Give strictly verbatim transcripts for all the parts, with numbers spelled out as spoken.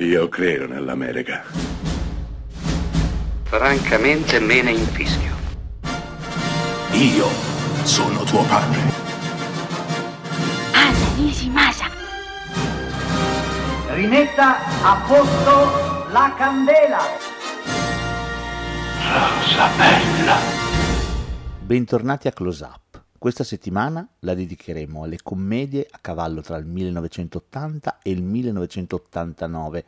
Io credo nell'America. Francamente me ne infischio. Io sono tuo padre. Anna Nishimasa. Rimetta a posto la candela. Rosa bella. Bentornati a Close Up. Questa settimana la dedicheremo alle commedie a cavallo tra il millenovecentottanta e il millenovecentottantanove,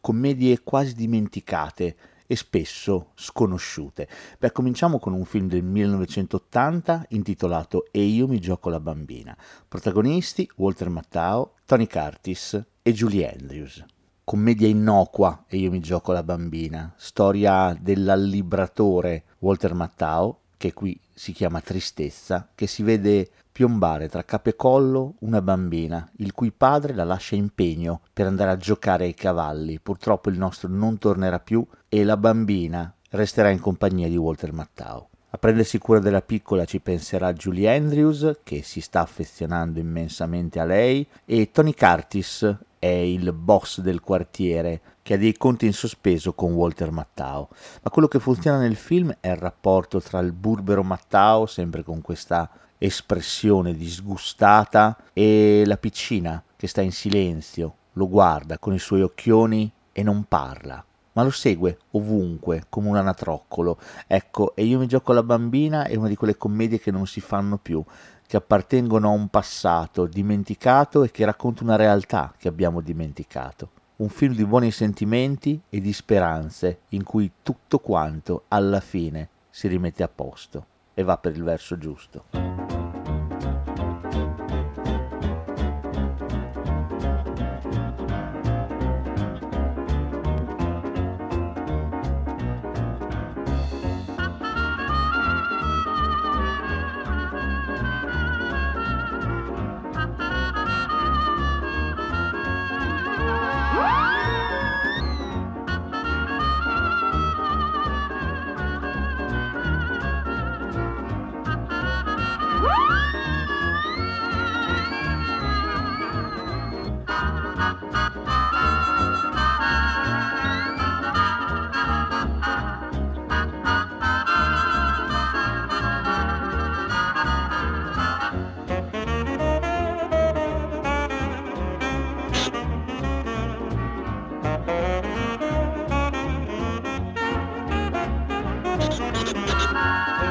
commedie quasi dimenticate e spesso sconosciute. Beh, cominciamo con un film del millenovecentottanta intitolato E io mi gioco la bambina. Protagonisti Walter Matthau, Tony Curtis e Julie Andrews. Commedia innocua E io mi gioco la bambina, storia dell'allibratore Walter Matthau, che qui si chiama Tristezza, che si vede piombare tra capo e collo una bambina, il cui padre la lascia in pegno per andare a giocare ai cavalli. Purtroppo il nostro non tornerà più e la bambina resterà in compagnia di Walter Matthau. A prendersi cura della piccola ci penserà Julie Andrews, che si sta affezionando immensamente a lei, e Tony Curtis è il boss del quartiere che ha dei conti in sospeso con Walter Matthau. Ma quello che funziona nel film è il rapporto tra il burbero Matthau, sempre con questa espressione disgustata, e la piccina che sta in silenzio, lo guarda con i suoi occhioni e non parla, ma lo segue ovunque come un anatroccolo. Ecco, E io mi gioco la bambina è una di quelle commedie che non si fanno più, che appartengono a un passato dimenticato e che racconta una realtà che abbiamo dimenticato. Un film di buoni sentimenti e di speranze, in cui tutto quanto alla fine si rimette a posto e va per il verso giusto.